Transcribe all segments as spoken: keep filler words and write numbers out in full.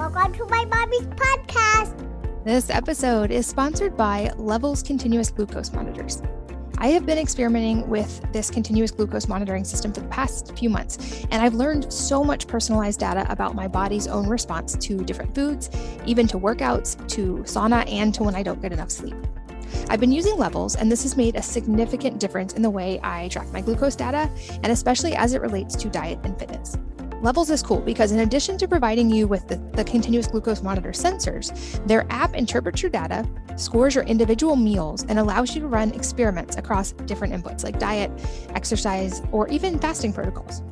Welcome to my mommy's podcast. This episode is sponsored by Levels Continuous Glucose Monitors. I have been experimenting with this continuous glucose monitoring system for the past few months, and I've learned so much personalized data about my body's own response to different foods, even to workouts, to sauna, and to when I don't get enough sleep. I've been using Levels, and this has made a significant difference in the way I track my glucose data, and especially as it relates to diet and fitness. Levels is cool because in addition to providing you with the, the continuous glucose monitor sensors, their app interprets your data, scores your individual meals, and allows you to run experiments across different inputs like diet, exercise, or even fasting protocols.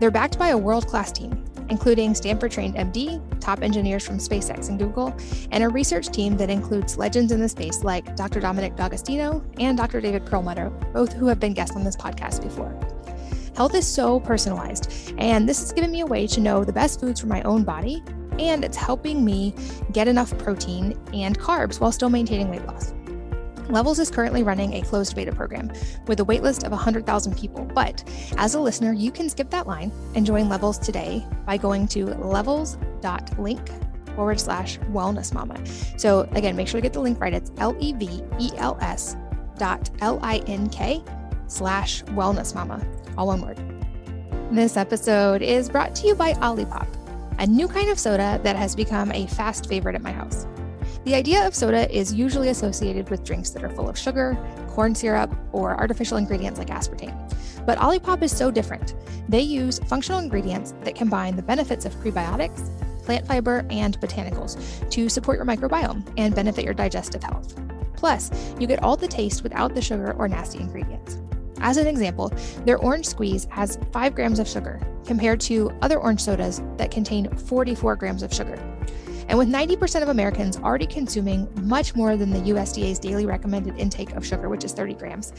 They're backed by a world-class team, including Stanford-trained M D, top engineers from SpaceX and Google, and a research team that includes legends in the space like Doctor Dominic D'Agostino and Doctor David Perlmutter, both who have been guests on this podcast before. Health is so personalized, and this has given me a way to know the best foods for my own body, and it's helping me get enough protein and carbs while still maintaining weight loss. Levels is currently running a closed beta program with a waitlist of one hundred thousand people, but as a listener, you can skip that line and join Levels today by going to levels.link forward slash wellness mama. So again, make sure to get the link right. It's L-E-V-E-L-S dot L-I-N-K slash wellness mama. All one word. This episode is brought to you by Olipop, a new kind of soda that has become a fast favorite at my house. The idea of soda is usually associated with drinks that are full of sugar, corn syrup, or artificial ingredients like aspartame. But Olipop is so different. They use functional ingredients that combine the benefits of prebiotics, plant fiber, and botanicals to support your microbiome and benefit your digestive health. Plus, you get all the taste without the sugar or nasty ingredients. As an example, their orange squeeze has five grams of sugar compared to other orange sodas that contain forty-four grams of sugar. And with ninety percent of Americans already consuming much more than the U S D A's daily recommended intake of sugar, which is thirty grams,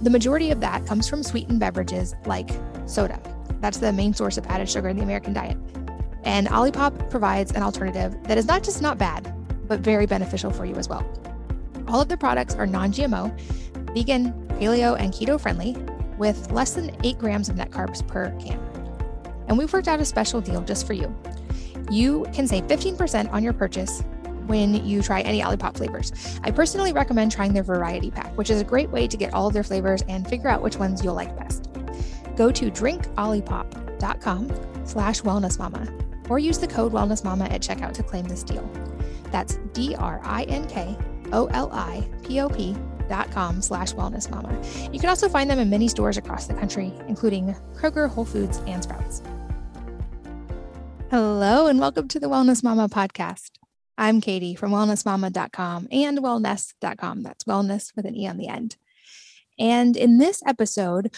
the majority of that comes from sweetened beverages like soda. That's the main source of added sugar in the American diet. And Olipop provides an alternative that is not just not bad, but very beneficial for you as well. All of their products are non G M O, vegan, paleo, and keto friendly, with less than eight grams of net carbs per can. And we've worked out a special deal just for you. You can save fifteen percent on your purchase when you try any Olipop flavors. I personally recommend trying their variety pack, which is a great way to get all of their flavors and figure out which ones you'll like best. Go to drink olipop dot com slash wellnessmama, or use the code wellnessmama at checkout to claim this deal. That's D R I N K O L I P O P dot com slash wellness mama. You can also find them in many stores across the country, including Kroger, Whole Foods, and Sprouts. Hello, and welcome to the Wellness Mama podcast. I'm Katie from wellness mama dot com and wellness dot com. That's wellness with an E on the end. And in this episode,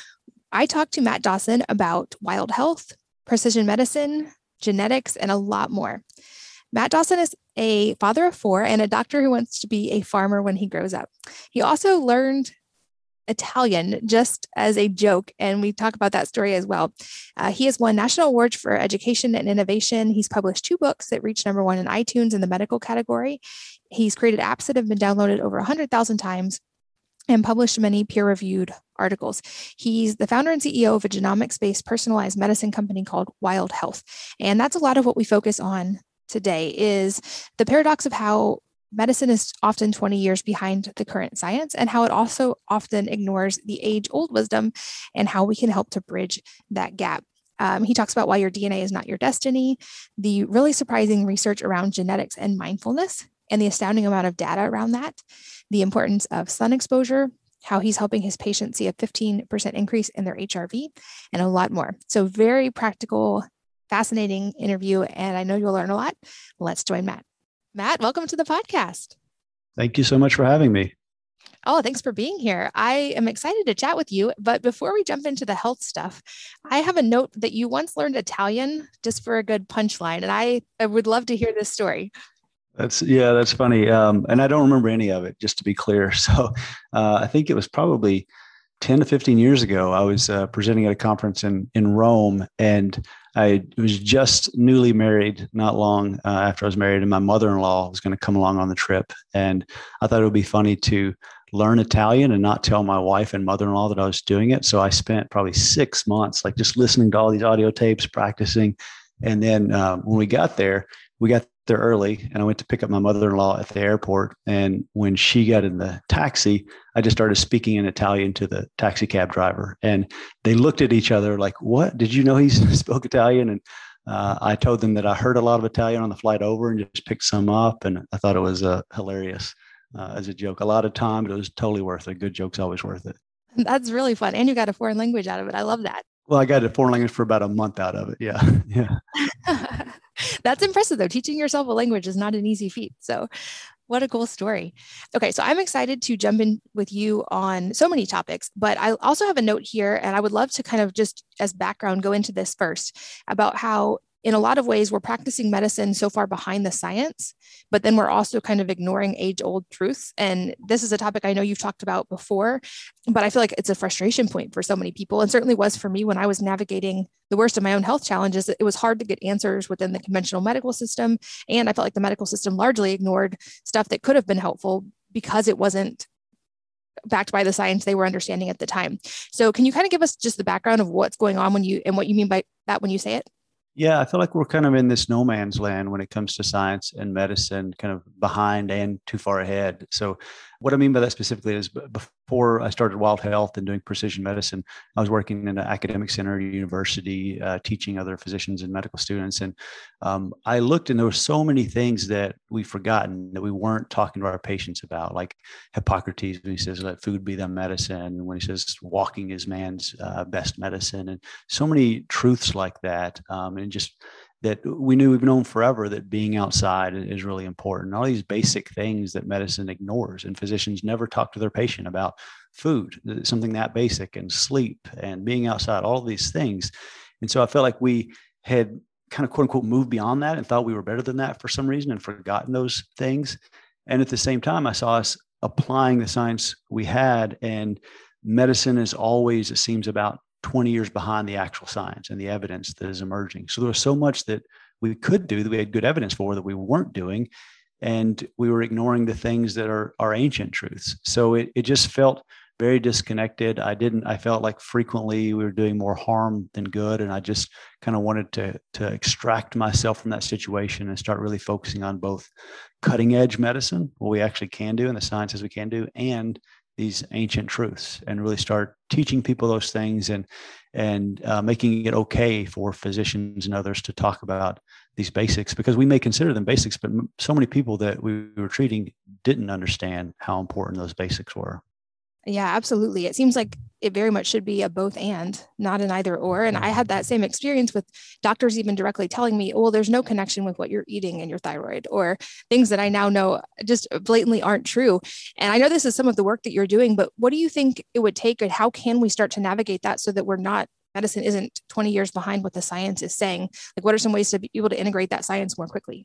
I talked to Matt Dawson about Wild Health, Precision Medicine, Genomics, and a lot more. Matt Dawson is a father of four and a doctor who wants to be a farmer when he grows up. He also learned Italian just as a joke, and we talk about that story as well. Uh, he has won national awards for education and innovation. He's published two books that reached number one in iTunes in the medical category. He's created apps that have been downloaded over one hundred thousand times and published many peer-reviewed articles. He's the founder and C E O of a genomics-based personalized medicine company called Wild Health, and that's a lot of what we focus on today is the paradox of how medicine is often twenty years behind the current science and how it also often ignores the age-old wisdom and how we can help to bridge that gap. Um, he talks about why your D N A is not your destiny, the really surprising research around genetics and mindfulness, and the astounding amount of data around that, the importance of sun exposure, how he's helping his patients see a fifteen percent increase in their H R V, and a lot more. So very practical, fascinating interview, and I know you'll learn a lot. Let's join Matt. Matt, welcome to the podcast. Thank you so much for having me. Oh, thanks for being here. I am excited to chat with you, but before we jump into the health stuff, I have a note that you once learned Italian just for a good punchline, and I, I would love to hear this story. That's yeah, that's funny. Um, and I don't remember any of it, just to be clear. So uh, I think it was probably ten to fifteen years ago. I was uh, presenting at a conference in in Rome, and I was just newly married, not long uh, after I was married, and my mother-in-law was going to come along on the trip. And I thought it would be funny to learn Italian and not tell my wife and mother-in-law that I was doing it. So I spent probably six months, like just listening to all these audio tapes, practicing, And then um, when we got there, we got there early and I went to pick up my mother-in-law at the airport. And when she got in the taxi, I just started speaking in Italian to the taxi cab driver. And they looked at each other like, what? Did you know he spoke Italian? And uh, I told them that I heard a lot of Italian on the flight over and just picked some up. And I thought it was uh, hilarious uh, as a joke. A lot of time, but it was totally worth it. A good joke's always worth it. That's really fun. And you got a foreign language out of it. I love that. Well, I got a foreign language for about a month out of it. Yeah. Yeah. That's impressive though. Teaching yourself a language is not an easy feat. So what a cool story. Okay. So I'm excited to jump in with you on so many topics, but I also have a note here and I would love to kind of just as background, go into this first about how in a lot of ways we're practicing medicine so far behind the science, but then we're also kind of ignoring age-old truths. And this is a topic I know you've talked about before, but I feel like it's a frustration point for so many people. And certainly was for me when I was navigating the worst of my own health challenges. It was hard to get answers within the conventional medical system. And I felt like the medical system largely ignored stuff that could have been helpful because it wasn't backed by the science they were understanding at the time. So can you kind of give us just the background of what's going on when you, and what you mean by that when you say it? Yeah, I feel like we're kind of in this no man's land when it comes to science and medicine, kind of behind and too far ahead. So what I mean by that specifically is before I started Wild Health and doing precision medicine, I was working in an academic center at a university, uh, teaching other physicians and medical students. And um, I looked and there were so many things that we've forgotten that we weren't talking to our patients about, like Hippocrates, when he says, let food be the medicine, when he says walking is man's uh, best medicine, and so many truths like that. Um, and just that we knew, we've known forever that being outside is really important. All these basic things that medicine ignores, and physicians never talk to their patient about food, something that basic, and sleep and being outside, all these things. And so I felt like we had kind of quote unquote moved beyond that and thought we were better than that for some reason and forgotten those things. And at the same time, I saw us applying the science we had, and medicine is always, it seems, about twenty years behind the actual science and the evidence that is emerging. So there was so much that we could do that we had good evidence for that we weren't doing. And we were ignoring the things that are, are ancient truths. So it, it just felt very disconnected. I didn't, I felt like frequently we were doing more harm than good. And I just kind of wanted to, to extract myself from that situation and start really focusing on both cutting edge medicine, what we actually can do and the sciences we can do, and these ancient truths, and really start teaching people those things, and and uh, making it okay for physicians and others to talk about these basics, because we may consider them basics, but m- so many people that we were treating didn't understand how important those basics were. Yeah, absolutely. It seems like it very much should be a both and, not an either or. And I had that same experience with doctors even directly telling me, oh, well, there's no connection with what you're eating and your thyroid, or things that I now know just blatantly aren't true. And I know this is some of the work that you're doing, but what do you think it would take, and how can we start to navigate that so that we're not, medicine isn't twenty years behind what the science is saying? Like, what are some ways to be able to integrate that science more quickly?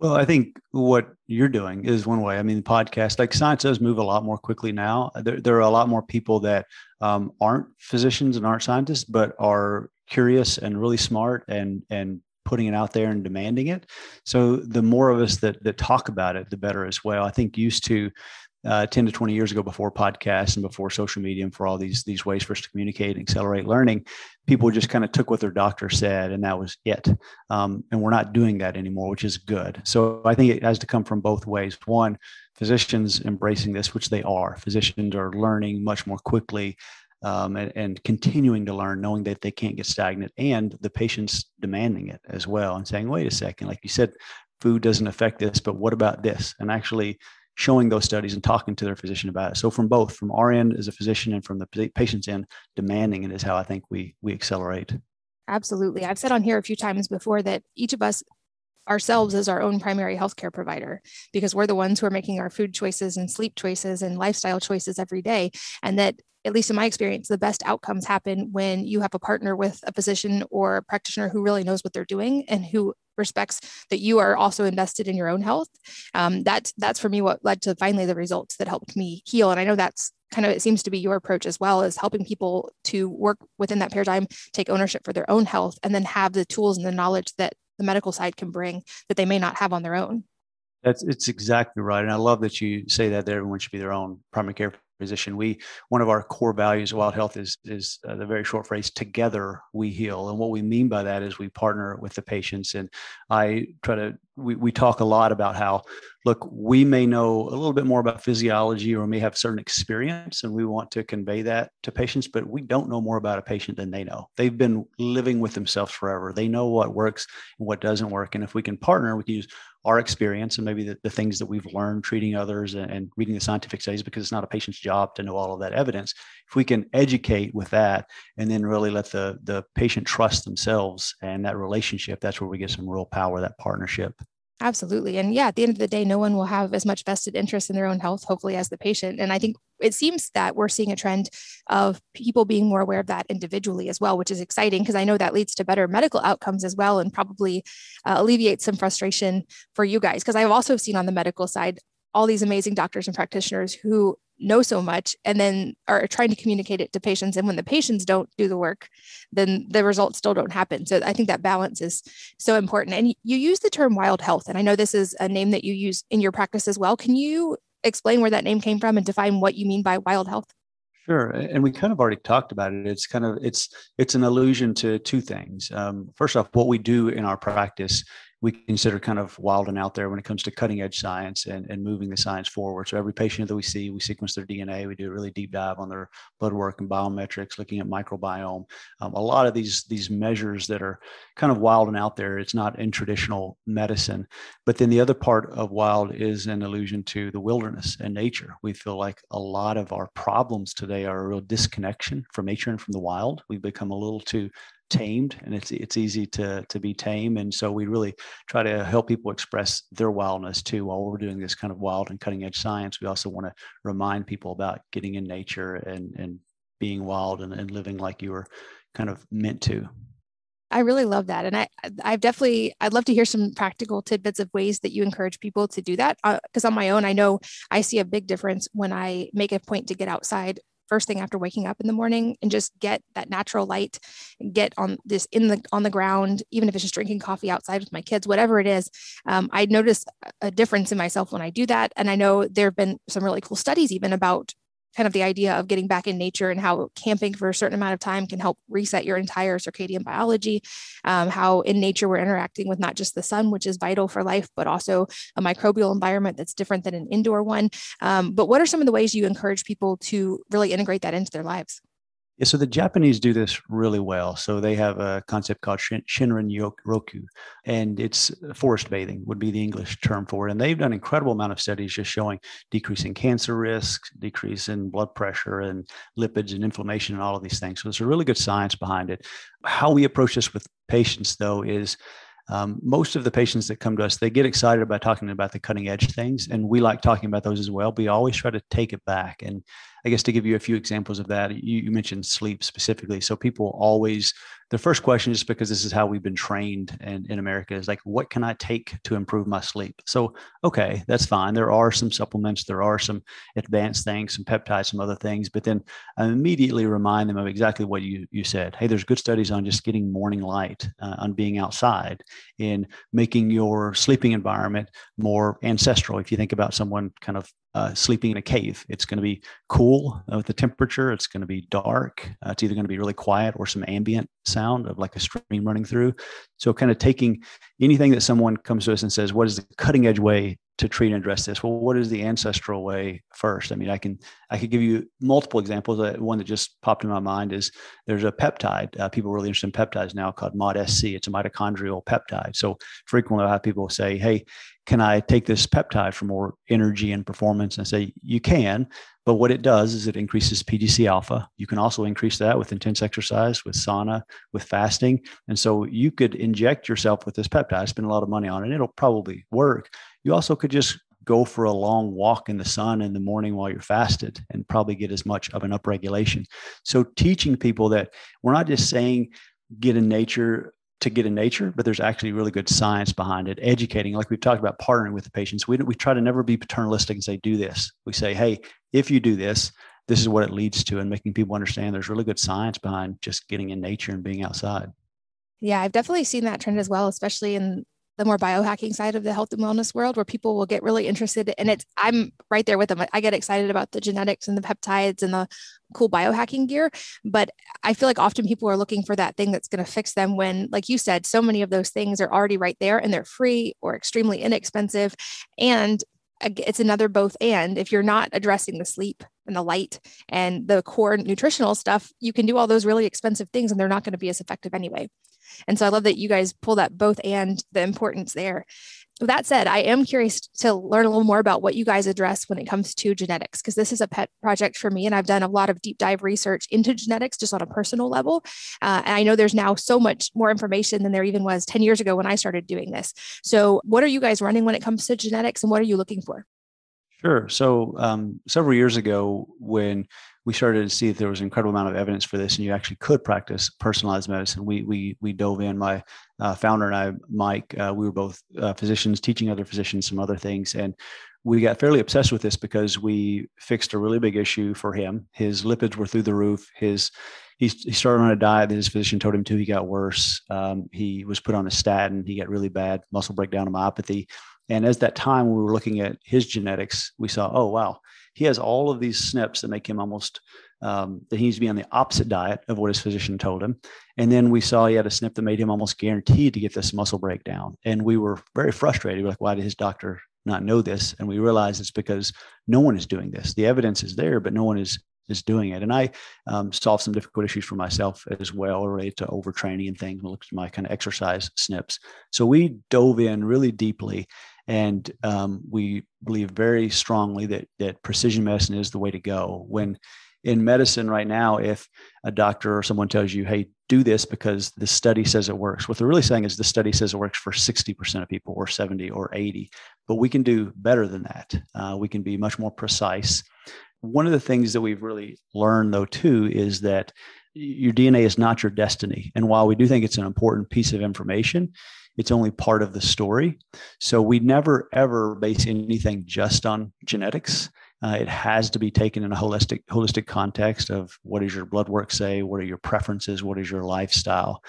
Well, I think what you're doing is one way. I mean, the podcast, like, science does move a lot more quickly now. There, there are a lot more people that um, aren't physicians and aren't scientists, but are curious and really smart, and and putting it out there and demanding it. So the more of us that that talk about it, the better as well. I think used to uh, ten to twenty years ago, before podcasts and before social media, and for all these these ways for us to communicate and accelerate learning, people just kind of took what their doctor said, and that was it. Um, and we're not doing that anymore, which is good. So I think it has to come from both ways. One, physicians embracing this, which they are. Physicians are learning much more quickly, um, and, and continuing to learn, knowing that they can't get stagnant, and the patients demanding it as well, and saying, wait a second, like you said, food doesn't affect this, but what about this? And actually showing those studies and talking to their physician about it. So from both, from our end as a physician and from the patient's end, demanding it is how I think we we accelerate. Absolutely. I've said on here a few times before that each of us ourselves as our own primary healthcare provider, because we're the ones who are making our food choices and sleep choices and lifestyle choices every day. And that, at least in my experience, the best outcomes happen when you have a partner with a physician or a practitioner who really knows what they're doing and who respects that you are also invested in your own health. Um, that's, that's for me what led to finally the results that helped me heal. And I know that's kind of, it seems to be your approach as well, as helping people to work within that paradigm, take ownership for their own health, and then have the tools and the knowledge that the medical side can bring that they may not have on their own. That's, it's exactly right. And I love that you say that, that everyone should be their own primary care physician. We, one of our core values of Wild Health is, is uh, the very short phrase, together we heal. And what we mean by that is we partner with the patients. And I try to, we, we talk a lot about how, look, we may know a little bit more about physiology or may have certain experience, and we want to convey that to patients, but we don't know more about a patient than they know. They've been living with themselves forever. They know what works and what doesn't work. And if we can partner, we can use our experience and maybe the, the things that we've learned treating others and, and reading the scientific studies, because it's not a patient's job to know all of that evidence. If we can educate with that and then really let the, the patient trust themselves and that relationship, that's where we get some real power, that partnership. Absolutely. And yeah, at the end of the day, no one will have as much vested interest in their own health, hopefully, as the patient. And I think it seems that we're seeing a trend of people being more aware of that individually as well, which is exciting, because I know that leads to better medical outcomes as well, and probably uh, alleviates some frustration for you guys. Because I've also seen on the medical side, all these amazing doctors and practitioners who know so much and then are trying to communicate it to patients. And when the patients don't do the work, then the results still don't happen. So I think that balance is so important. And you use the term Wild Health, and I know this is a name that you use in your practice as well. Can you explain where that name came from and define what you mean by Wild Health? Sure. And we kind of already talked about it. It's kind of, it's, it's an allusion to two things. Um, first off, what we do in our practice, we consider kind of wild and out there when it comes to cutting edge science and, and moving the science forward. So every patient that we see, we sequence their D N A. We do a really deep dive on their blood work and biometrics, looking at microbiome. Um, a lot of these, these measures that are kind of wild and out there, it's not in traditional medicine. But then the other part of wild is an allusion to the wilderness and nature. We feel like a lot of our problems today are a real disconnection from nature and from the wild. We've become a little too tamed, and it's it's easy to to be tame. And so we really try to help people express their wildness too. While we're doing this kind of wild and cutting edge science, we also want to remind people about getting in nature and, and being wild and, and living like you were kind of meant to. I really love that. And I, I've definitely, I'd love to hear some practical tidbits of ways that you encourage people to do that. Because uh, on my own, I know I see a big difference when I make a point to get outside first thing after waking up in the morning and just get that natural light, get on this in the, on the ground, even if it's just drinking coffee outside with my kids, whatever it is. Um, I notice a difference in myself when I do that. And I know there've been some really cool studies even about kind of the idea of getting back in nature and how camping for a certain amount of time can help reset your entire circadian biology, um, how in nature we're interacting with not just the sun, which is vital for life, but also a microbial environment that's different than an indoor one. Um, but what are some of the ways you encourage people to really integrate that into their lives? Yeah, so the Japanese do this really well. So they have a concept called Shin, Shinrin Yoku, and it's forest bathing would be the English term for it. And they've done an incredible amount of studies just showing decrease in cancer risks, decrease in blood pressure and lipids and inflammation and all of these things. So there's a really good science behind it. How we approach this with patients, though, is Um, most of the patients that come to us, they get excited about talking about the cutting edge things. And we like talking about those as well. But we always try to take it back. And I guess to give you a few examples of that, you, you mentioned sleep specifically. So people always, the first question, just because this is how we've been trained in, in America, is like, what can I take to improve my sleep? So, okay, that's fine. There are some supplements, there are some advanced things, some peptides, some other things, but then I immediately remind them of exactly what you, you said. Hey, there's good studies on just getting morning light, uh, on being outside, in making your sleeping environment more ancestral. If you think about someone kind of Uh, sleeping in a cave, it's going to be cool uh, with the temperature. It's going to be dark. Uh, it's either going to be really quiet or some ambient sound of like a stream running through. So kind of taking anything that someone comes to us and says, what is the cutting edge way to treat and address this? Well, what is the ancestral way first? I mean, I can, I could give you multiple examples. Uh, one that just popped in my mind is there's a peptide. Uh, people are really interested in peptides now called M O T S c. It's a mitochondrial peptide. So frequently I have people say, hey, can I take this peptide for more energy and performance? And I say, you can, but what it does is it increases P G C alpha. You can also increase that with intense exercise, with sauna, with fasting. And so you could inject yourself with this peptide, spend a lot of money on it, and it'll probably work. You also could just go for a long walk in the sun in the morning while you're fasted and probably get as much of an upregulation. So teaching people that we're not just saying get in nature to get in nature, but there's actually really good science behind it. Educating, like we've talked about, partnering with the patients. We, we try to never be paternalistic and say, do this. We say, hey, if you do this, this is what it leads to, and making people understand there's really good science behind just getting in nature and being outside. Yeah, I've definitely seen that trend as well, especially in the more biohacking side of the health and wellness world, where people will get really interested. And it's, I'm right there with them. I get excited about the genetics and the peptides and the cool biohacking gear. But I feel like often people are looking for that thing that's going to fix them when, like you said, so many of those things are already right there and they're free or extremely inexpensive. And it's another both. And if you're not addressing the sleep and the light and the core nutritional stuff, you can do all those really expensive things and they're not going to be as effective anyway. And so I love that you guys pull that both and, the importance there. With that said, I am curious to learn a little more about what you guys address when it comes to genetics, because this is a pet project for me. And I've done a lot of deep dive research into genetics just on a personal level. Uh, and I know there's now so much more information than there even was ten years ago when I started doing this. So what are you guys running when it comes to genetics, and what are you looking for? Sure. So um, several years ago, when we started to see that there was an incredible amount of evidence for this, and you actually could practice personalized medicine, we we we dove in. My uh, founder and I, Mike, uh, we were both uh, physicians, teaching other physicians some other things, and we got fairly obsessed with this because we fixed a really big issue for him. His lipids were through the roof. His he, he started on a diet that his physician told him to. He got worse. Um, he was put on a statin. He got really bad muscle breakdown and myopathy. And as that time we were looking at his genetics, we saw, oh, wow, he has all of these S N Ps that make him almost, um, that he needs to be on the opposite diet of what his physician told him. And then we saw he had a S N P that made him almost guaranteed to get this muscle breakdown. And we were very frustrated. We were like, why did his doctor not know this? And we realized it's because no one is doing this. The evidence is there, but no one is is doing it. And I um, solved some difficult issues for myself as well related to overtraining and things, and looked at my kind of exercise S N Ps. So we dove in really deeply. And um, we believe very strongly that that precision medicine is the way to go. When in medicine right now, if a doctor or someone tells you, hey, do this because the study says it works, what they're really saying is the study says it works for sixty percent of people, or seventy or eighty, but we can do better than that. Uh, we can be much more precise. One of the things that we've really learned, though, too, is that your D N A is not your destiny. And while we do think it's an important piece of information, it's only part of the story. So we never, ever base anything just on genetics. Uh, it has to be taken in a holistic holistic context of what does your blood work say? What are your preferences? What is your lifestyle?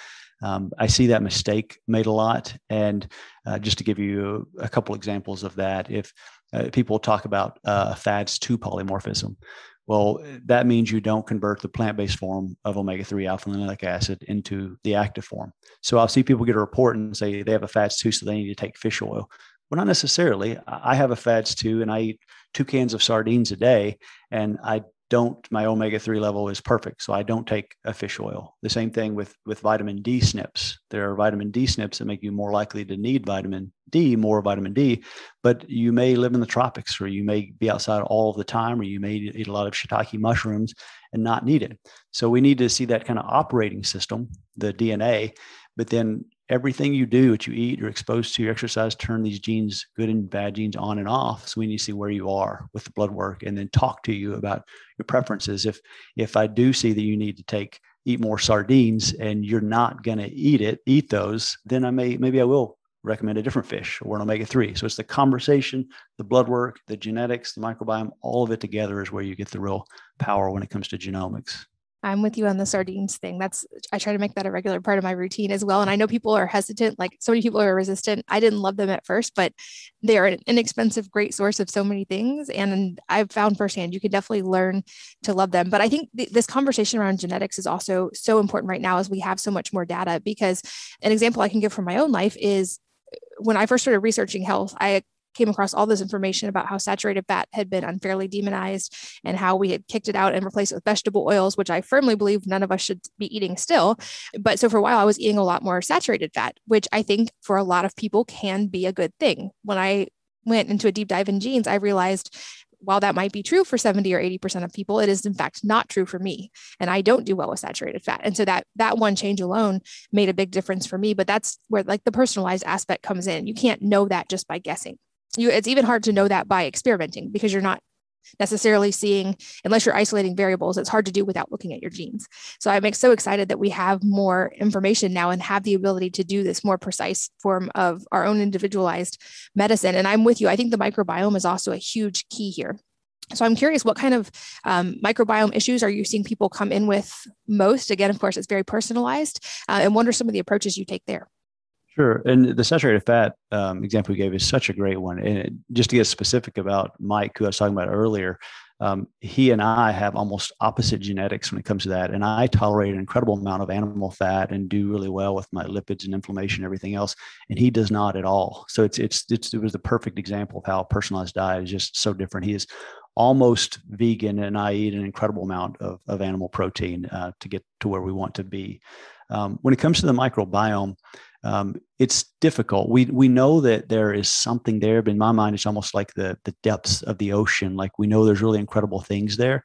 Um, I see that mistake made a lot. And uh, just to give you a couple examples of that, if uh, people talk about uh, F A D S two polymorphism, well, that means you don't convert the plant-based form of omega three alpha linoleic acid into the active form. So I'll see people get a report and say they have a F A D S two, so they need to take fish oil. Well, not necessarily. I have a F A D S two and I eat two cans of sardines a day, and I don't, my omega three level is perfect. So I don't take a fish oil. The same thing with, with vitamin D S N Ps. There are vitamin D S N Ps that make you more likely to need vitamin D, more vitamin D, but you may live in the tropics, or you may be outside all of the time, or you may eat a lot of shiitake mushrooms and not need it. So we need to see that kind of operating system, the D N A, but then everything you do, what you eat, you're exposed to, your exercise, turn these genes, good and bad genes, on and off. So we need to see where you are with the blood work, and then talk to you about your preferences. If if I do see that you need to take eat more sardines and you're not going to eat it, eat those, then I may maybe I will recommend a different fish or an omega three. So it's the conversation, the blood work, the genetics, the microbiome, all of it together is where you get the real power when it comes to genomics. I'm with you on the sardines thing. That's, I try to make that a regular part of my routine as well. And I know people are hesitant, like so many people are resistant. I didn't love them at first, but they are an inexpensive, great source of so many things. And I've found firsthand, you can definitely learn to love them. But I think th- this conversation around genetics is also so important right now as we have so much more data, because an example I can give from my own life is when I first started researching health, I came across all this information about how saturated fat had been unfairly demonized and how we had kicked it out and replaced it with vegetable oils, which I firmly believe none of us should be eating still. But so for a while, I was eating a lot more saturated fat, which I think for a lot of people can be a good thing. When I went into a deep dive in genes, I realized while that might be true for seventy or eighty percent of people, it is in fact not true for me. And I don't do well with saturated fat. And so that, that one change alone made a big difference for me, but that's where like the personalized aspect comes in. You can't know that just by guessing. You, it's even hard to know that by experimenting, because you're not necessarily seeing, unless you're isolating variables, it's hard to do without looking at your genes. So I'm so excited that we have more information now and have the ability to do this more precise form of our own individualized medicine. And I'm with you. I think the microbiome is also a huge key here. So I'm curious, what kind of um, microbiome issues are you seeing people come in with most? Again, of course, it's very personalized. Uh, and what are some of the approaches you take there? Sure. And the saturated fat um, example you gave is such a great one. And it, just to get specific about Mike, who I was talking about earlier, um, he and I have almost opposite genetics when it comes to that. And I tolerate an incredible amount of animal fat and do really well with my lipids and inflammation and everything else. And he does not at all. So it's, it's, it's it was the perfect example of how a personalized diet is just so different. He is almost vegan, and I eat an incredible amount of, of animal protein uh, to get to where we want to be. Um, when it comes to the microbiome, Um, it's difficult. We we know that there is something there, but in my mind, it's almost like the the depths of the ocean. Like, we know there's really incredible things there,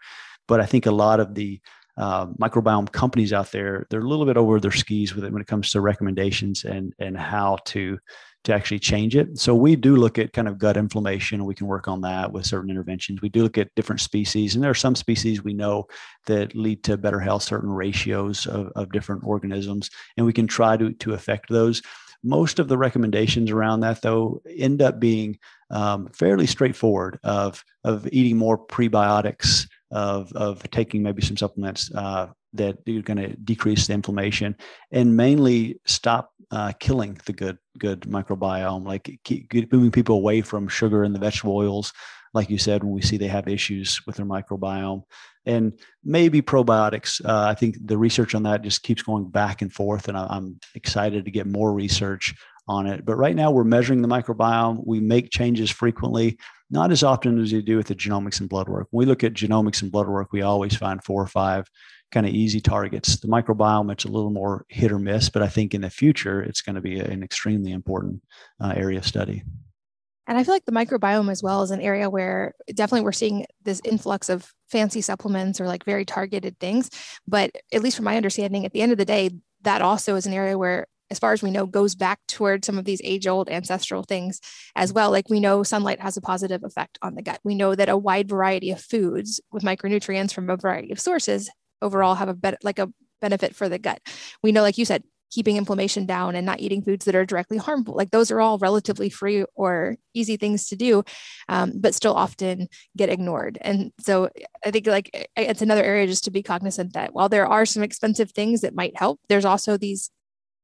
but I think a lot of the uh, microbiome companies out there, they're a little bit over their skis with it when it comes to recommendations and and how to to actually change it. So we do look at kind of gut inflammation. We can work on that with certain interventions. We do look at different species, and there are some species we know that lead to better health, certain ratios of, of different organisms, and we can try to, to affect those. Most of the recommendations around that, though, end up being um, fairly straightforward of, of eating more prebiotics, of, of taking maybe some supplements uh, that you're going to decrease the inflammation, and mainly stop uh, killing the good good microbiome, like keep moving people away from sugar and the vegetable oils, like you said, when we see they have issues with their microbiome, and maybe probiotics. Uh, I think the research on that just keeps going back and forth, and I, I'm excited to get more research on it. But right now, we're measuring the microbiome. We make changes frequently, not as often as you do with the genomics and blood work. When we look at genomics and blood work, we always find four or five kind of easy targets. The microbiome, it's a little more hit or miss, but I think in the future, it's going to be an extremely important uh, area of study. And I feel like the microbiome as well is an area where definitely we're seeing this influx of fancy supplements or like very targeted things. But at least from my understanding, at the end of the day, that also is an area where, as far as we know, goes back toward some of these age-old ancestral things as well. Like, we know sunlight has a positive effect on the gut. We know that a wide variety of foods with micronutrients from a variety of sources overall have a be- like a benefit for the gut. We know, like you said, keeping inflammation down and not eating foods that are directly harmful. Like, those are all relatively free or easy things to do, um, but still often get ignored. And so I think like it's another area just to be cognizant that while there are some expensive things that might help, there's also these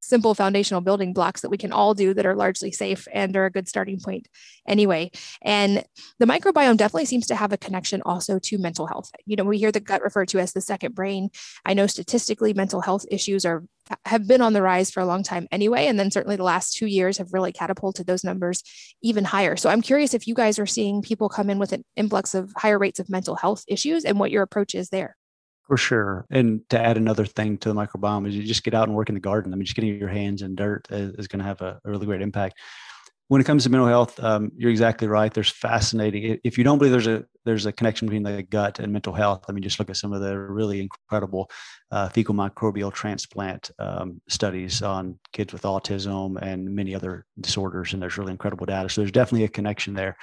simple foundational building blocks that we can all do that are largely safe and are a good starting point anyway. And the microbiome definitely seems to have a connection also to mental health. You know, we hear the gut referred to as the second brain. I know statistically mental health issues are have been on the rise for a long time anyway. And then certainly the last two years have really catapulted those numbers even higher. So I'm curious if you guys are seeing people come in with an influx of higher rates of mental health issues and what your approach is there. For sure. And to add another thing to the microbiome is you just get out and work in the garden. I mean, just getting your hands in dirt is, is going to have a, a really great impact. When it comes to mental health, um, you're exactly right. There's fascinating. If you don't believe there's a there's a connection between the gut and mental health, I mean, just look at some of the really incredible uh, fecal microbial transplant um, studies on kids with autism and many other disorders. And there's really incredible data. So there's definitely a connection there.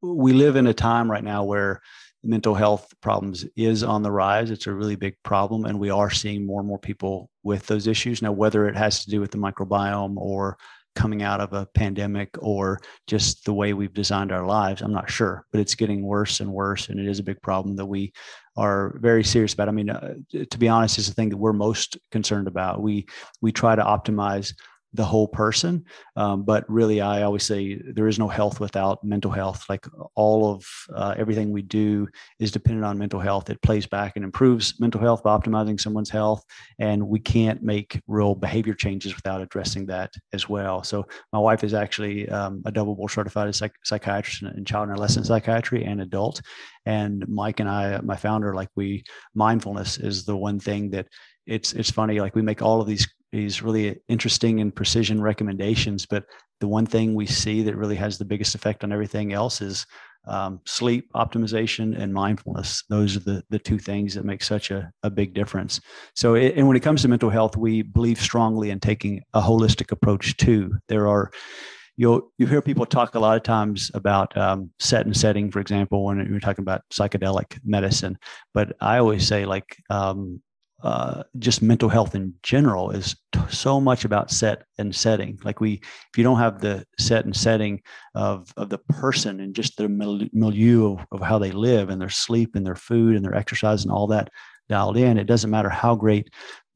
We live in a time right now where mental health problems is on the rise. It's a really big problem. And we are seeing more and more people with those issues. Now, whether it has to do with the microbiome or coming out of a pandemic or just the way we've designed our lives, I'm not sure, but it's getting worse and worse. And it is a big problem that we are very serious about. I mean, uh, to be honest, it's the thing that we're most concerned about. We, we try to optimize the whole person. Um, but really, I always say there is no health without mental health. Like, all of uh, everything we do is dependent on mental health. It plays back and improves mental health by optimizing someone's health. And we can't make real behavior changes without addressing that as well. So my wife is actually um, a double board certified psych- psychiatrist in child and adolescent psychiatry and adult. And Mike and I, my founder, like we, mindfulness is the one thing that it's, it's funny. Like, we make all of these these really interesting and precision recommendations. But the one thing we see that really has the biggest effect on everything else is um, sleep optimization and mindfulness. Those are the, the two things that make such a, a big difference. So, it, and when it comes to mental health, we believe strongly in taking a holistic approach too. There are, you'll, you hear people talk a lot of times about um, set and setting, for example, when you're talking about psychedelic medicine. But I always say like, um, Uh, just mental health in general is t- so much about set and setting. Like we, if you don't have the set and setting of, of the person and just their mil- milieu of, of how they live and their sleep and their food and their exercise and all that dialed in, it doesn't matter how great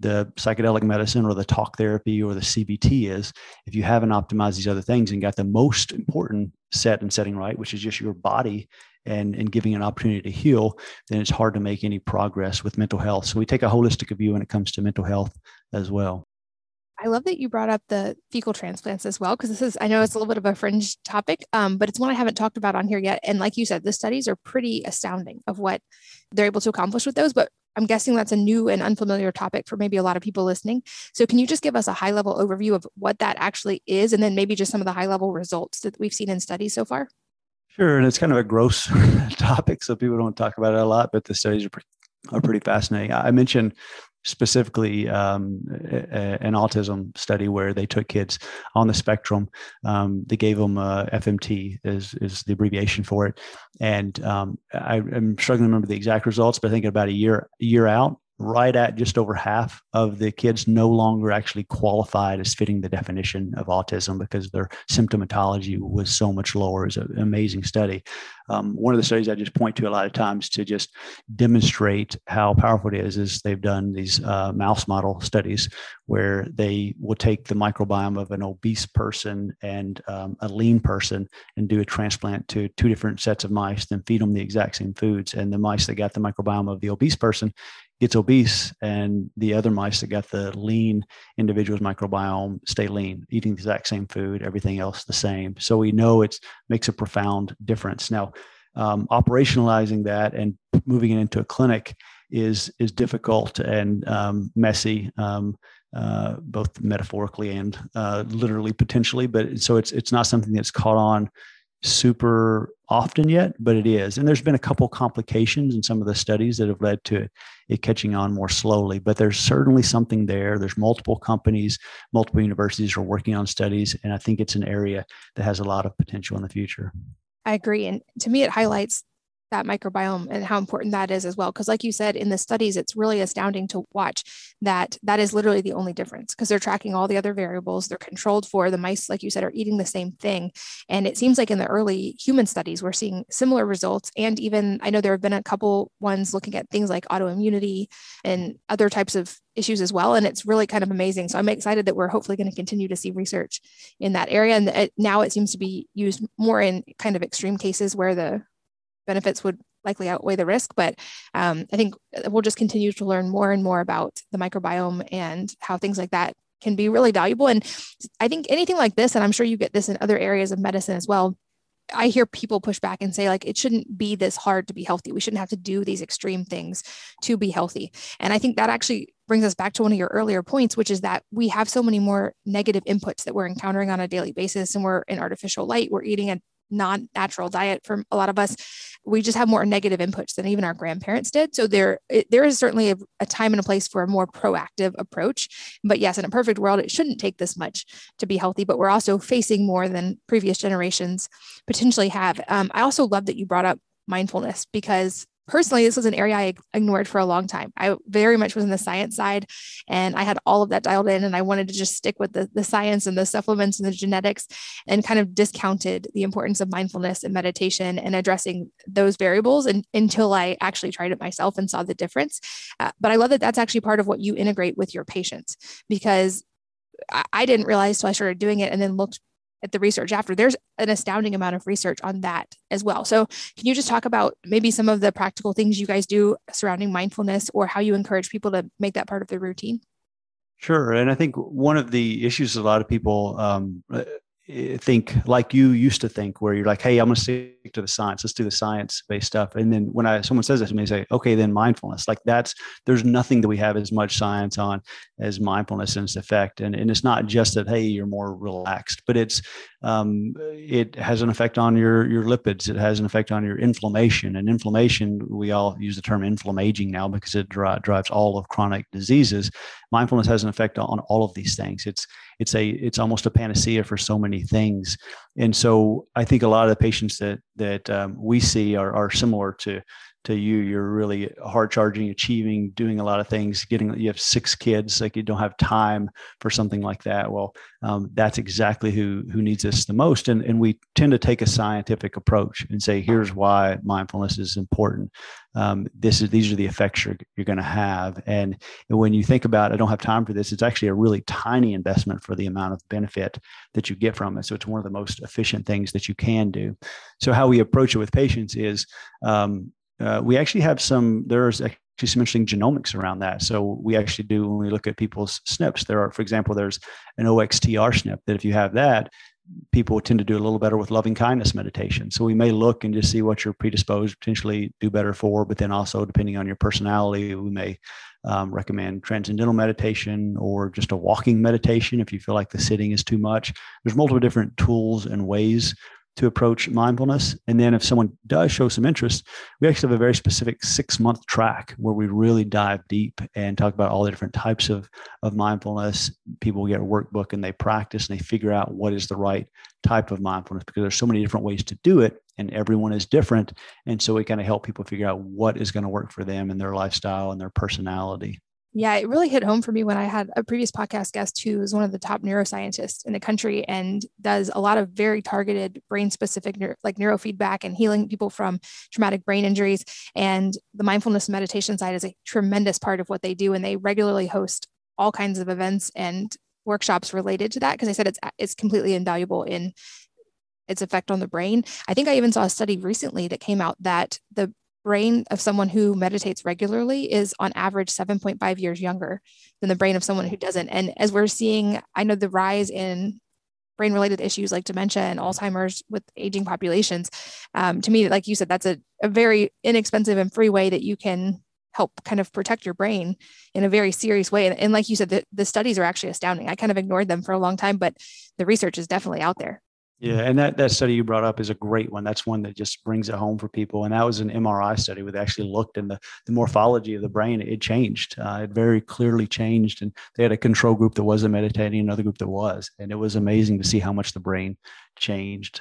the psychedelic medicine or the talk therapy or the C B T is, if you haven't optimized these other things and got the most important set and setting right, which is just your body and, and giving an opportunity to heal, then it's hard to make any progress with mental health. So we take a holistic view when it comes to mental health as well. I love that you brought up the fecal transplants as well, because this is, I know it's a little bit of a fringe topic, um, but it's one I haven't talked about on here yet. And like you said, the studies are pretty astounding of what they're able to accomplish with those, but I'm guessing that's a new and unfamiliar topic for maybe a lot of people listening. So can you just give us a high level overview of what that actually is? And then maybe just some of the high level results that we've seen in studies so far? Sure. And it's kind of a gross topic, so people don't talk about it a lot, but the studies are pretty, are pretty fascinating. I mentioned specifically um, a, an autism study where they took kids on the spectrum. Um, they gave them uh, F M T is, is the abbreviation for it. And um, I, I'm struggling to remember the exact results, but I think about a year, year out, right at just over half of the kids no longer actually qualified as fitting the definition of autism because their symptomatology was so much lower. It's an amazing study. Um, one of the studies I just point to a lot of times to just demonstrate how powerful it is, is they've done these uh, mouse model studies where they will take the microbiome of an obese person and um, a lean person and do a transplant to two different sets of mice, then feed them the exact same foods. And the mice that got the microbiome of the obese person gets obese, and the other mice that got the lean individual's microbiome stay lean, eating the exact same food, everything else the same. So we know it makes a profound difference. Now, um, operationalizing that and moving it into a clinic is is difficult and um, messy, um, uh, both metaphorically and uh, literally potentially. But so it's it's not something that's caught on super often yet, but it is. And there's been a couple complications in some of the studies that have led to it, it catching on more slowly, but there's certainly something there. There's multiple companies, multiple universities are working on studies. And I think it's an area that has a lot of potential in the future. I agree. And to me, it highlights that microbiome and how important that is as well. Because like you said, in the studies, it's really astounding to watch that that is literally the only difference, because they're tracking all the other variables. They're controlled for the mice, like you said, are eating the same thing. And it seems like in the early human studies, we're seeing similar results. And even I know there have been a couple ones looking at things like autoimmunity and other types of issues as well. And it's really kind of amazing. So I'm excited that we're hopefully going to continue to see research in that area. And it, now it seems to be used more in kind of extreme cases where the benefits would likely outweigh the risk, but um, I think we'll just continue to learn more and more about the microbiome and how things like that can be really valuable. And I think anything like this, and I'm sure you get this in other areas of medicine as well, I hear people push back and say, like, it shouldn't be this hard to be healthy. We shouldn't have to do these extreme things to be healthy. And I think that actually brings us back to one of your earlier points, which is that we have so many more negative inputs that we're encountering on a daily basis, and we're in artificial light, we're eating a non-natural diet for a lot of us. We just have more negative inputs than even our grandparents did. So there, it, there is certainly a, a time and a place for a more proactive approach. But yes, in a perfect world, it shouldn't take this much to be healthy, but we're also facing more than previous generations potentially have. Um, I also love that you brought up mindfulness, because personally, this was an area I ignored for a long time. I very much was in the science side, and I had all of that dialed in, and I wanted to just stick with the, the science and the supplements and the genetics, and kind of discounted the importance of mindfulness and meditation and addressing those variables, and, until I actually tried it myself and saw the difference. Uh, but I love that that's actually part of what you integrate with your patients, because I, I didn't realize till I started doing it and then looked at the research after. There's an astounding amount of research on that as well. So can you just talk about maybe some of the practical things you guys do surrounding mindfulness, or how you encourage people to make that part of their routine? Sure. And I think one of the issues a lot of people um, think, like you used to think, where you're like, hey, I'm going to stick to the science. Let's do the science-based stuff. And then when I someone says this to me, they say, okay, then mindfulness. Like that's, there's nothing that we have as much science on as mindfulness and its effect. And, and it's not just that, hey, you're more relaxed, but it's, um, it has an effect on your, your lipids. It has an effect on your inflammation. And inflammation, we all use the term inflammaging now because it dri- drives all of chronic diseases. Mindfulness has an effect on all of these things. It's, it's a, it's almost a panacea for so many things. And so I think a lot of the patients that, that um, we see are, are similar to to you, you're really hard charging, achieving, doing a lot of things, getting, you have six kids, like you don't have time for something like that. Well, um, that's exactly who, who needs this the most. And, and we tend to take a scientific approach and say, here's why mindfulness is important. Um, this is, these are the effects you're, you're going to have. And when you think about, I don't have time for this, it's actually a really tiny investment for the amount of benefit that you get from it. So it's one of the most efficient things that you can do. So how we approach it with patients is, um, Uh, we actually have some, there's actually some interesting genomics around that. So we actually do, when we look at people's S N Ps, there are, for example, there's an O X T R S N P that if you have that, people tend to do a little better with loving kindness meditation. So we may look and just see what you're predisposed, potentially do better for, but then also depending on your personality, we may um, recommend transcendental meditation or just a walking meditation if you feel like the sitting is too much. There's multiple different tools and ways to approach mindfulness. And then if someone does show some interest, we actually have a very specific six-month track where we really dive deep and talk about all the different types of, of mindfulness. People get a workbook and they practice and they figure out what is the right type of mindfulness, because there's so many different ways to do it and everyone is different. And so we kind of help people figure out what is going to work for them and their lifestyle and their personality. Yeah, it really hit home for me when I had a previous podcast guest who is one of the top neuroscientists in the country and does a lot of very targeted brain-specific neuro, like neurofeedback and healing people from traumatic brain injuries. And the mindfulness meditation side is a tremendous part of what they do. And they regularly host all kinds of events and workshops related to that, because I said it's it's completely invaluable in its effect on the brain. I think I even saw a study recently that came out that the brain of someone who meditates regularly is on average seven point five years younger than the brain of someone who doesn't. And as we're seeing, I know the rise in brain-related issues like dementia and Alzheimer's with aging populations. Um, to me, like you said, that's a, a very inexpensive and free way that you can help kind of protect your brain in a very serious way. And, and like you said, the, the studies are actually astounding. I kind of ignored them for a long time, but the research is definitely out there. Yeah. And that, that study you brought up is a great one. That's one that just brings it home for people. And that was an M R I study where they actually looked in the, the morphology of the brain. It changed. Uh, it very clearly changed. And they had a control group that wasn't meditating, another group that was. And it was amazing to see how much the brain changed.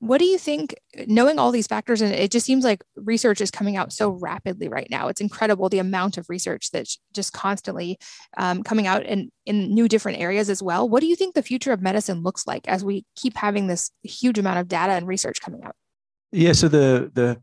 What do you think, knowing all these factors, and it just seems like research is coming out so rapidly right now. It's incredible the amount of research that's just constantly um, coming out in, in new different areas as well. What do you think the future of medicine looks like as we keep having this huge amount of data and research coming out? Yeah, so the the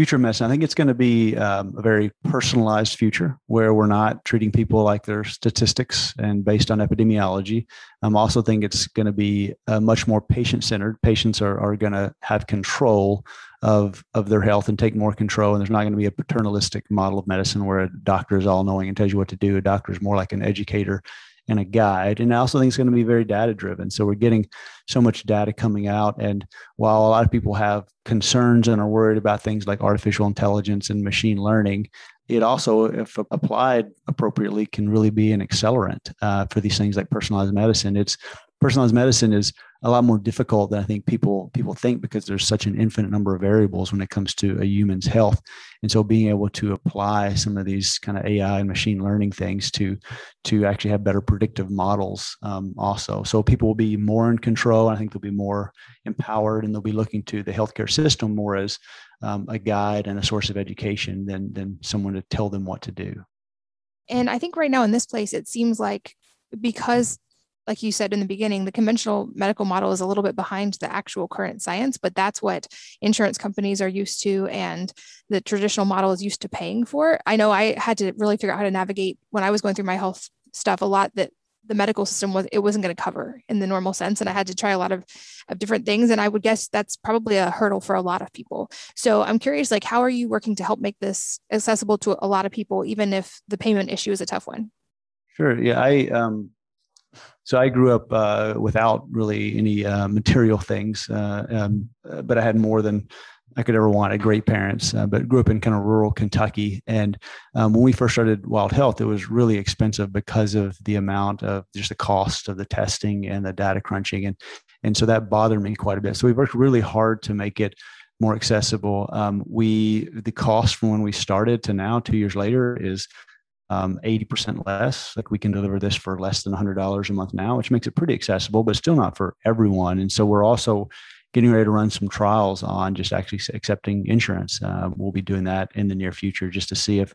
future of medicine, I think it's going to be um, a very personalized future where we're not treating people like they're statistics and based on epidemiology. I um, also think it's going to be uh, much more patient-centered. Patients are, are going to have control of, of their health and take more control. And there's not going to be a paternalistic model of medicine where a doctor is all-knowing and tells you what to do. A doctor is more like an educator and a guide. And I also think it's going to be very data driven. So we're getting so much data coming out. And while a lot of people have concerns and are worried about things like artificial intelligence and machine learning, it also, if applied appropriately, can really be an accelerant uh, for these things like personalized medicine. It's personalized medicine is a lot more difficult than I think people people think, because there's such an infinite number of variables when it comes to a human's health. And so being able to apply some of these kind of A I and machine learning things to, to actually have better predictive models um, also. So people will be more in control. I think they'll be more empowered, and they'll be looking to the healthcare system more as um, a guide and a source of education than, than someone to tell them what to do. And I think right now in this place, it seems like, because like you said in the beginning, the conventional medical model is a little bit behind the actual current science, but that's what insurance companies are used to and the traditional model is used to paying for. I know I had to really figure out how to navigate when I was going through my health stuff, a lot that the medical system was, it wasn't going to cover in the normal sense. And I had to try a lot of, of different things. And I would guess that's probably a hurdle for a lot of people. So I'm curious, like, how are you working to help make this accessible to a lot of people, even if the payment issue is a tough one? Sure. Yeah. I, um, So I grew up uh, without really any uh, material things, uh, um, but I had more than I could ever want. I had great parents, uh, but grew up in kind of rural Kentucky. And um, when we first started Wild Health, it was really expensive because of the amount of just the cost of the testing and the data crunching. And, and so that bothered me quite a bit. So we worked really hard to make it more accessible. Um, we the cost from when we started to now, two years later, is Um, eighty percent less. Like, we can deliver this for less than one hundred dollars a month now, which makes it pretty accessible, but still not for everyone. And so we're also getting ready to run some trials on just actually accepting insurance. Uh, we'll be doing that in the near future just to see if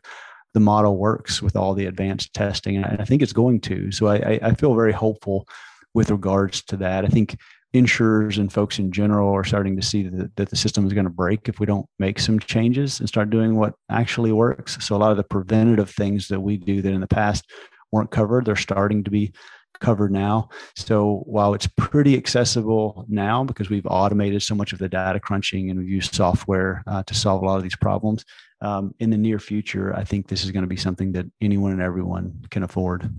the model works with all the advanced testing. And I think it's going to. So I, I feel very hopeful with regards to that. I think insurers and folks in general are starting to see that, that the system is going to break if we don't make some changes and start doing what actually works. So a lot of the preventative things that we do that in the past weren't covered, they're starting to be covered now. So while it's pretty accessible now because we've automated so much of the data crunching and we've used software uh, to solve a lot of these problems, um, in the near future, I think this is going to be something that anyone and everyone can afford.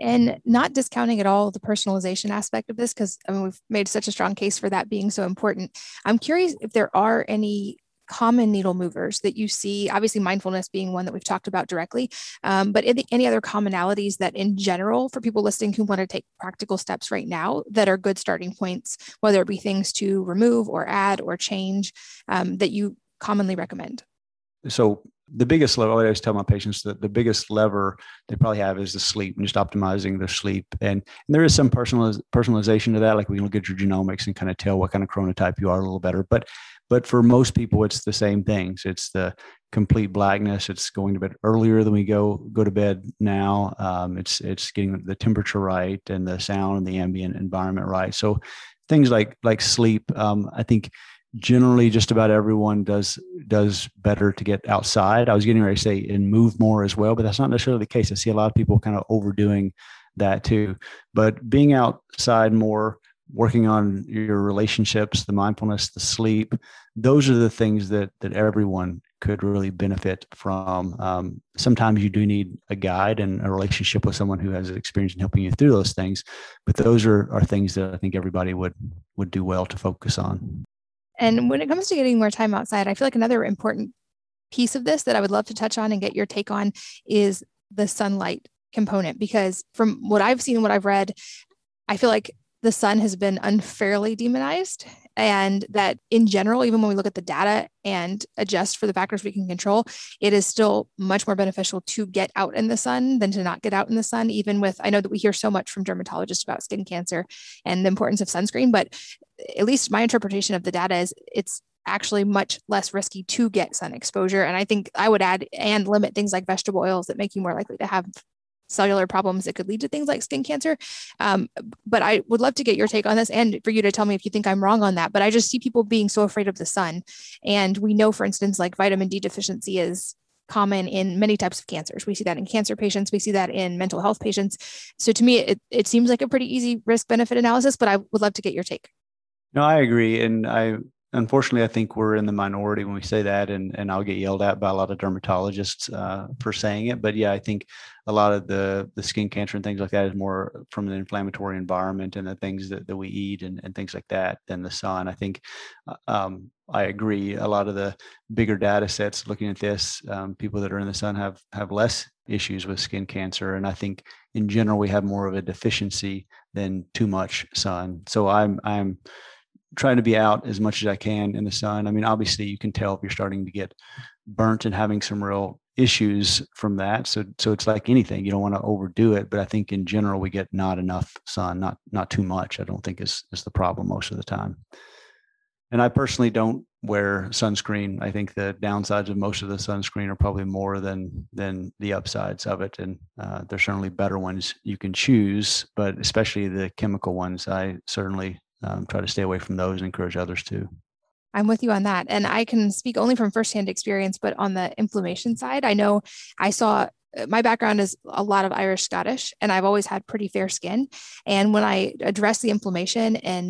And not discounting at all the personalization aspect of this, because I mean, we've made such a strong case for that being so important. I'm curious if there are any common needle movers that you see, obviously mindfulness being one that we've talked about directly, um, but any, any other commonalities that in general for people listening who want to take practical steps right now that are good starting points, whether it be things to remove or add or change um, that you commonly recommend? So the biggest lever, I always tell my patients that the biggest lever they probably have is the sleep and just optimizing their sleep. And, and there is some personaliz- personalization to that. Like we can look at your genomics and kind of tell what kind of chronotype you are a little better. But But for most people, it's the same things. It's the complete blackness. It's going to bed earlier than we go go to bed now. Um, it's it's getting the temperature right and the sound and the ambient environment right. So things like like sleep, um, I think generally just about everyone does does better to get outside. I was getting ready to say and move more as well, but that's not necessarily the case. I see a lot of people kind of overdoing that too. But being outside more, working on your relationships, the mindfulness, the sleep, those are the things that that everyone could really benefit from. Um, sometimes you do need a guide and a relationship with someone who has experience in helping you through those things, but those are, are things that I think everybody would would do well to focus on. And when it comes to getting more time outside, I feel like another important piece of this that I would love to touch on and get your take on is the sunlight component, because from what I've seen and what I've read, I feel like the sun has been unfairly demonized, and that in general, even when we look at the data and adjust for the factors we can control, it is still much more beneficial to get out in the sun than to not get out in the sun, even with, I know that we hear so much from dermatologists about skin cancer and the importance of sunscreen, but at least my interpretation of the data is it's actually much less risky to get sun exposure. And I think I would add and limit things like vegetable oils that make you more likely to have cellular problems that could lead to things like skin cancer. Um, but I would love to get your take on this and for you to tell me if you think I'm wrong on that. But I just see people being so afraid of the sun. And we know, for instance, like vitamin D deficiency is common in many types of cancers. We see that in cancer patients. We see that in mental health patients. So to me, it, it seems like a pretty easy risk-benefit analysis, but I would love to get your take. No, I agree. And I Unfortunately, I think we're in the minority when we say that, and, and I'll get yelled at by a lot of dermatologists uh, for saying it. But yeah, I think a lot of the, the skin cancer and things like that is more from the inflammatory environment and the things that, that we eat and, and things like that than the sun. I think um, I agree. A lot of the bigger data sets looking at this, um, people that are in the sun have have less issues with skin cancer. And I think in general, we have more of a deficiency than too much sun. So I'm I'm trying to be out as much as I can in the sun. I mean, obviously you can tell if you're starting to get burnt and having some real issues from that. So, so it's like anything, you don't want to overdo it, but I think in general, we get not enough sun, not, not too much. I don't think is, is the problem most of the time. And I personally don't wear sunscreen. I think the downsides of most of the sunscreen are probably more than, than the upsides of it. And uh, there's certainly better ones you can choose, but especially the chemical ones, I certainly Um, try to stay away from those and encourage others too. I'm with you on that. And I can speak only from firsthand experience, but on the inflammation side, I know I saw my background is a lot of Irish Scottish, and I've always had pretty fair skin. And when I addressed the inflammation and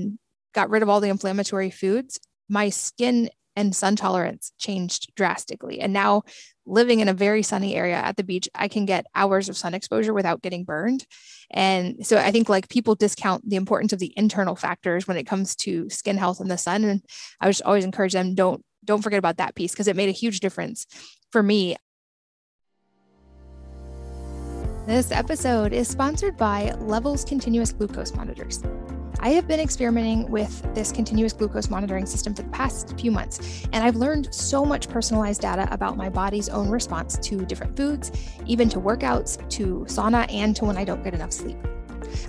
got rid of all the inflammatory foods, my skin and sun tolerance changed drastically. And now living in a very sunny area at the beach, I can get hours of sun exposure without getting burned. And so I think like people discount the importance of the internal factors when it comes to skin health and the sun. And I would just always encourage them, don't, don't forget about that piece because it made a huge difference for me. This episode is sponsored by Levels Continuous Glucose Monitors. I have been experimenting with this continuous glucose monitoring system for the past few months, and I've learned so much personalized data about my body's own response to different foods, even to workouts, to sauna, and to when I don't get enough sleep.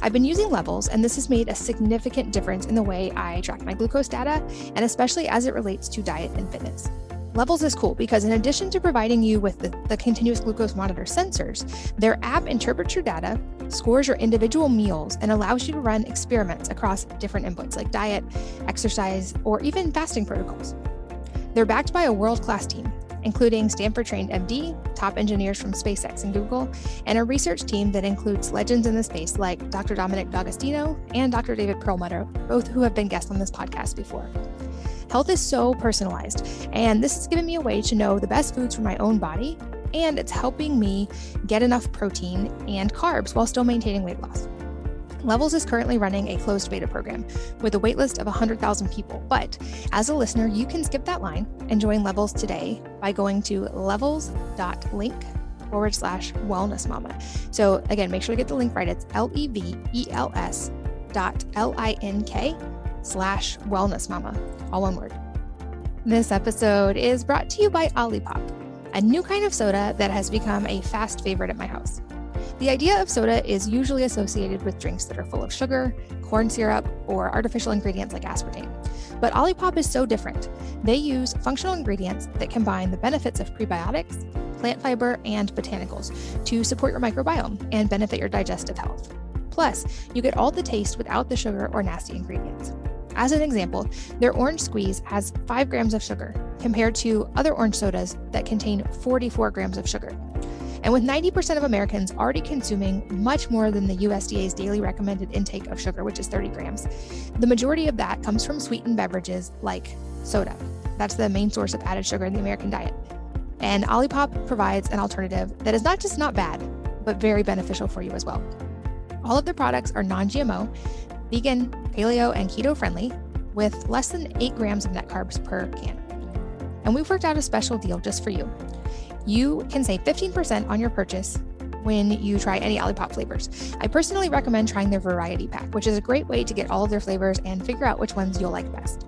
I've been using Levels, and this has made a significant difference in the way I track my glucose data, and especially as it relates to diet and fitness. Levels is cool because in addition to providing you with the, the continuous glucose monitor sensors, their app interprets your data, scores your individual meals, and allows you to run experiments across different inputs like diet, exercise, or even fasting protocols. They're backed by a world-class team, including Stanford-trained M D, top engineers from SpaceX and Google, and a research team that includes legends in the space like Doctor Dominic D'Agostino and Doctor David Perlmutter, both who have been guests on this podcast before. Health is so personalized, and this has given me a way to know the best foods for my own body, and it's helping me get enough protein and carbs while still maintaining weight loss. Levels is currently running a closed beta program with a waitlist of one hundred thousand people, but as a listener, you can skip that line and join Levels today by going to levels.link forward slash wellness mama. So again, make sure to get the link right. It's L-E-V-E-L-S dot L-I-N-K slash wellness mama, all one word. This episode is brought to you by Olipop, a new kind of soda that has become a fast favorite at my house. The idea of soda is usually associated with drinks that are full of sugar, corn syrup, or artificial ingredients like aspartame. But Olipop is so different. They use functional ingredients that combine the benefits of prebiotics, plant fiber, and botanicals to support your microbiome and benefit your digestive health. Plus, you get all the taste without the sugar or nasty ingredients. As an example, their orange squeeze has five grams of sugar compared to other orange sodas that contain forty-four grams of sugar. And with ninety percent of Americans already consuming much more than the U S D A's daily recommended intake of sugar, which is thirty grams, the majority of that comes from sweetened beverages like soda. That's the main source of added sugar in the American diet. And Olipop provides an alternative that is not just not bad, but very beneficial for you as well. All of their products are non-G M O, vegan, paleo, and keto friendly, with less than eight grams of net carbs per can. And we've worked out a special deal just for you. You can save fifteen percent on your purchase when you try any Olipop flavors. I personally recommend trying their variety pack, which is a great way to get all of their flavors and figure out which ones you'll like best.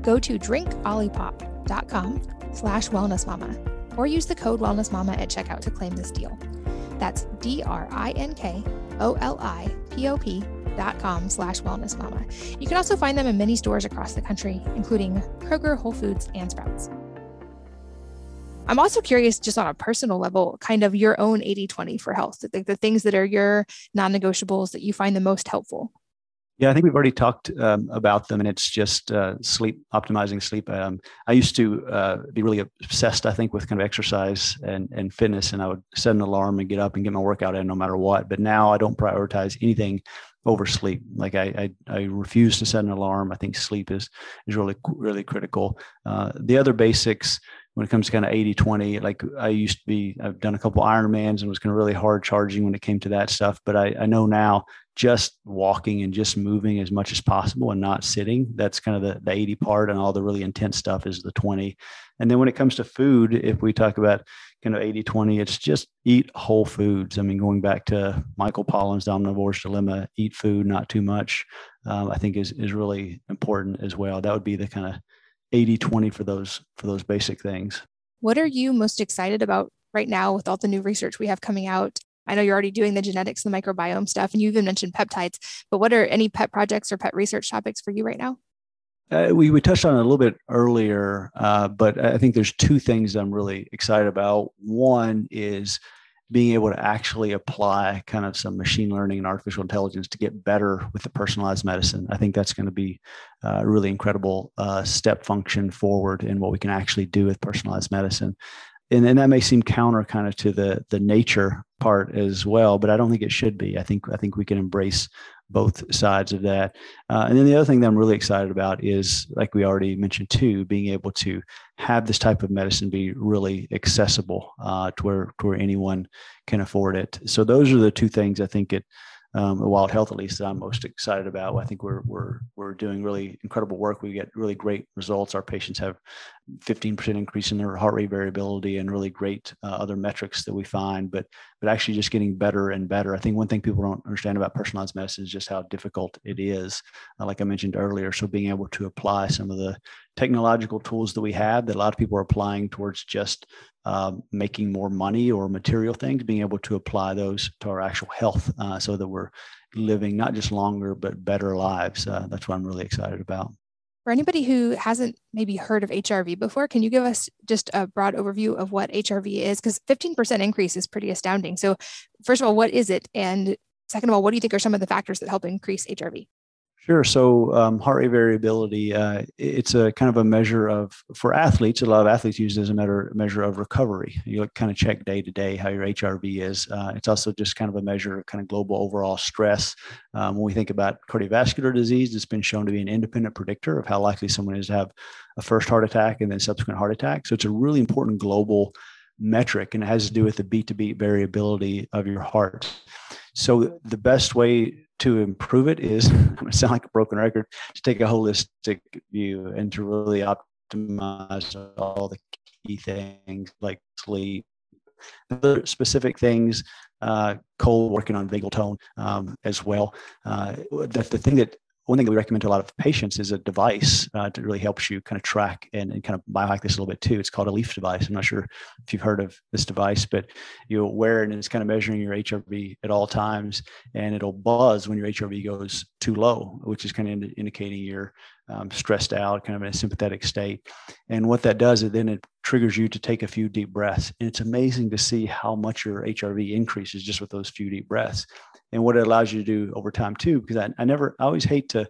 Go to drink olipop dot com slash wellnessmama or use the code wellnessmama at checkout to claim this deal. That's D-R-I-N-K-O-L-I-P-O-P dot com slash wellnessmama. You can also find them in many stores across the country, including Kroger, Whole Foods, and Sprouts. I'm also curious, just on a personal level, kind of your own eighty twenty for health, like the things that are your non-negotiables that you find the most helpful. Yeah, I think we've already talked um, about them, and it's just uh, sleep, optimizing sleep. Um, I used to uh, be really obsessed, I think, with kind of exercise and, and fitness, and I would set an alarm and get up and get my workout in no matter what. But now I don't prioritize anything over sleep. Like I, I, I refuse to set an alarm. I think sleep is is really, really critical. Uh, the other basics, when it comes to kind of eighty twenty, like I used to be, I've done a couple Ironmans and was kind of really hard charging when it came to that stuff. But I, I know now just walking and just moving as much as possible and not sitting, that's kind of the, the eighty part, and all the really intense stuff is the twenty. And then when it comes to food, if we talk about kind of eighty twenty, it's just eat whole foods. I mean, going back to Michael Pollan's Omnivore's Dilemma, eat food, not too much, um, I think is is really important as well. That would be the kind of eighty twenty for those for those basic things. What are you most excited about right now with all the new research we have coming out? I know you're already doing the genetics and the microbiome stuff, and you even mentioned peptides, but what are any pet projects or pet research topics for you right now? Uh, we, we touched on it a little bit earlier, uh, but I think there's two things I'm really excited about. One is being able to actually apply kind of some machine learning and artificial intelligence to get better with the personalized medicine. I think that's going to be a really incredible uh, step function forward in what we can actually do with personalized medicine. And, and that may seem counter kind of to the the nature part as well, but I don't think it should be. I think I think we can embrace both sides of that. Uh, and then the other thing that I'm really excited about is, like we already mentioned too, being able to have this type of medicine be really accessible uh, to where to where anyone can afford it. So those are the two things I think at um, Wild Health, at least, that I'm most excited about. I think we're we're we're doing really incredible work. We get really great results. Our patients have fifteen percent increase in their heart rate variability and really great uh, other metrics that we find, but but actually just getting better and better. I think one thing people don't understand about personalized medicine is just how difficult it is, uh, like I mentioned earlier. So being able to apply some of the technological tools that we have that a lot of people are applying towards just uh, making more money or material things, being able to apply those to our actual health uh, so that we're living not just longer, but better lives. Uh, that's what I'm really excited about. For anybody who hasn't maybe heard of H R V before, can you give us just a broad overview of what H R V is? Because fifteen percent increase is pretty astounding. So first of all, what is it? And second of all, what do you think are some of the factors that help increase H R V? Sure. So um, heart rate variability, uh, it's a kind of a measure of, for athletes, a lot of athletes use it as a measure, measure of recovery. You kind of check day to day how your H R V is. Uh, it's also just kind of a measure of kind of global overall stress. Um, when we think about cardiovascular disease, it's been shown to be an independent predictor of how likely someone is to have a first heart attack and then subsequent heart attack. So it's a really important global metric, and it has to do with the beat-to-beat variability of your heart. So the best way to improve it is, I'm going to sound like a broken record, to take a holistic view and to really optimize all the key things like sleep, other specific things, uh, cold, working on vagal tone um, as well. Uh, that's the thing that One thing that we recommend to a lot of patients is a device uh, that really helps you kind of track and, and kind of biohack this a little bit too. It's called a Leaf device. I'm not sure if you've heard of this device, but you'll wear it and it's kind of measuring your H R V at all times, and it'll buzz when your H R V goes too low, which is kind of ind- indicating you're um, stressed out, kind of in a sympathetic state. And what that does is then it triggers you to take a few deep breaths. And it's amazing to see how much your H R V increases just with those few deep breaths. And what it allows you to do over time too, because I, I never, I always hate to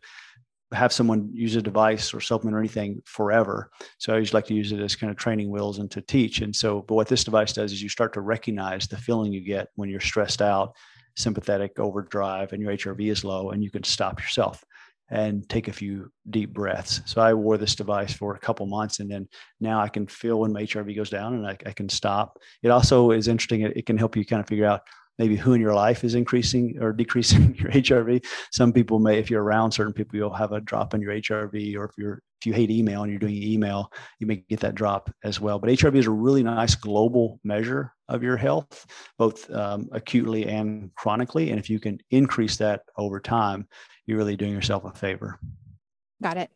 have someone use a device or supplement or anything forever. So I always like to use it as kind of training wheels and to teach. And so, but what this device does is you start to recognize the feeling you get when you're stressed out, sympathetic overdrive, and your H R V is low, and you can stop yourself and take a few deep breaths. So I wore this device for a couple months, and then now I can feel when my H R V goes down, and I, I can stop. It also is interesting. It, it can help you kind of figure out maybe who in your life is increasing or decreasing your H R V. Some people may, if you're around certain people, you'll have a drop in your H R V, or if you're, if you hate email and you're doing email, you may get that drop as well. But H R V is a really nice global measure of your health, both um, acutely and chronically. And if you can increase that over time, you're really doing yourself a favor. Got it.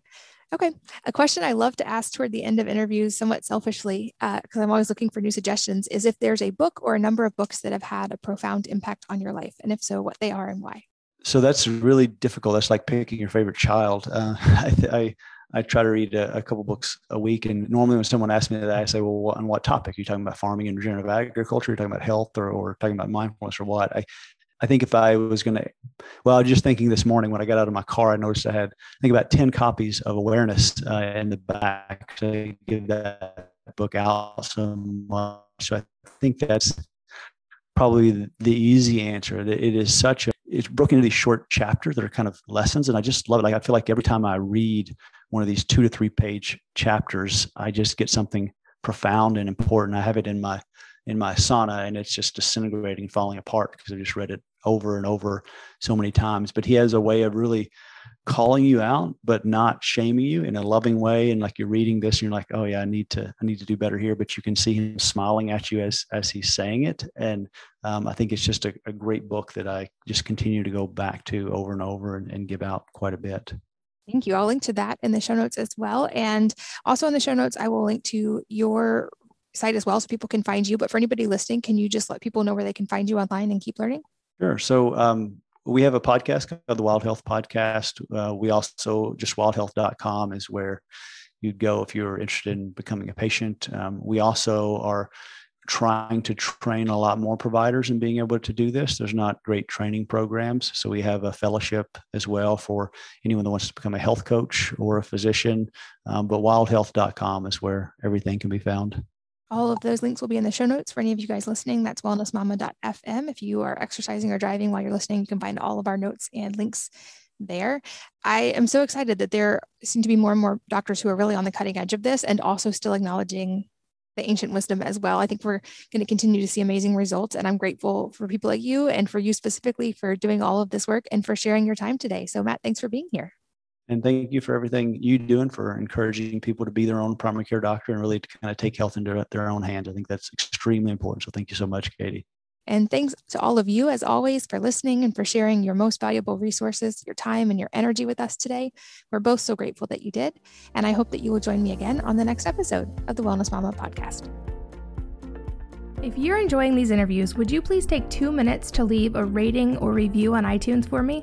Okay. A question I love to ask toward the end of interviews, somewhat selfishly, because uh, I'm always looking for new suggestions, is if there's a book or a number of books that have had a profound impact on your life, and if so, what they are and why. So that's really difficult. That's like picking your favorite child. Uh, I, th- I I try to read a, a couple books a week, and normally when someone asks me that, I say, "Well, what, on what topic? Are you talking about farming and regenerative agriculture? Are you talking about health, or or talking about mindfulness, or what?" I I think if I was going to, well, I was just thinking this morning when I got out of my car, I noticed I had, I think about ten copies of Awareness uh, in the back. So I give that book out so much. So I think that's probably the easy answer. It is such a, it's broken into these short chapters that are kind of lessons. And I just love it. Like, I feel like every time I read one of these two to three page chapters, I just get something profound and important. I have it in my in my sauna, and it's just disintegrating and falling apart because I just read it over and over so many times. But he has a way of really calling you out, but not shaming you in a loving way. And like, you're reading this and you're like, oh yeah, I need to, I need to do better here. But you can see him smiling at you as, as he's saying it. And um, I think it's just a, a great book that I just continue to go back to over and over and, and give out quite a bit. Thank you. I'll link to that in the show notes as well. And also in the show notes, I will link to your site as well, so people can find you. But for anybody listening, can you just let people know where they can find you online and keep learning? Sure. So um, we have a podcast called the Wild Health Podcast. Uh, we also, just wild health dot com is where you'd go if you're interested in becoming a patient. Um, we also are trying to train a lot more providers in being able to do this. There's not great training programs. So we have a fellowship as well for anyone that wants to become a health coach or a physician. Um, but wild health dot com is where everything can be found. All of those links will be in the show notes for any of you guys listening. That's wellness mama dot f m. If you are exercising or driving while you're listening, you can find all of our notes and links there. I am so excited that there seem to be more and more doctors who are really on the cutting edge of this, and also still acknowledging the ancient wisdom as well. I think we're going to continue to see amazing results, and I'm grateful for people like you, and for you specifically, for doing all of this work and for sharing your time today. So Matt, thanks for being here. And thank you for everything you do, and for encouraging people to be their own primary care doctor and really to kind of take health into their own hands. I think that's extremely important. So thank you so much, Katie. And thanks to all of you, as always, for listening and for sharing your most valuable resources, your time, and your energy with us today. We're both so grateful that you did. And I hope that you will join me again on the next episode of the Wellness Mama Podcast. If you're enjoying these interviews, would you please take two minutes to leave a rating or review on iTunes for me?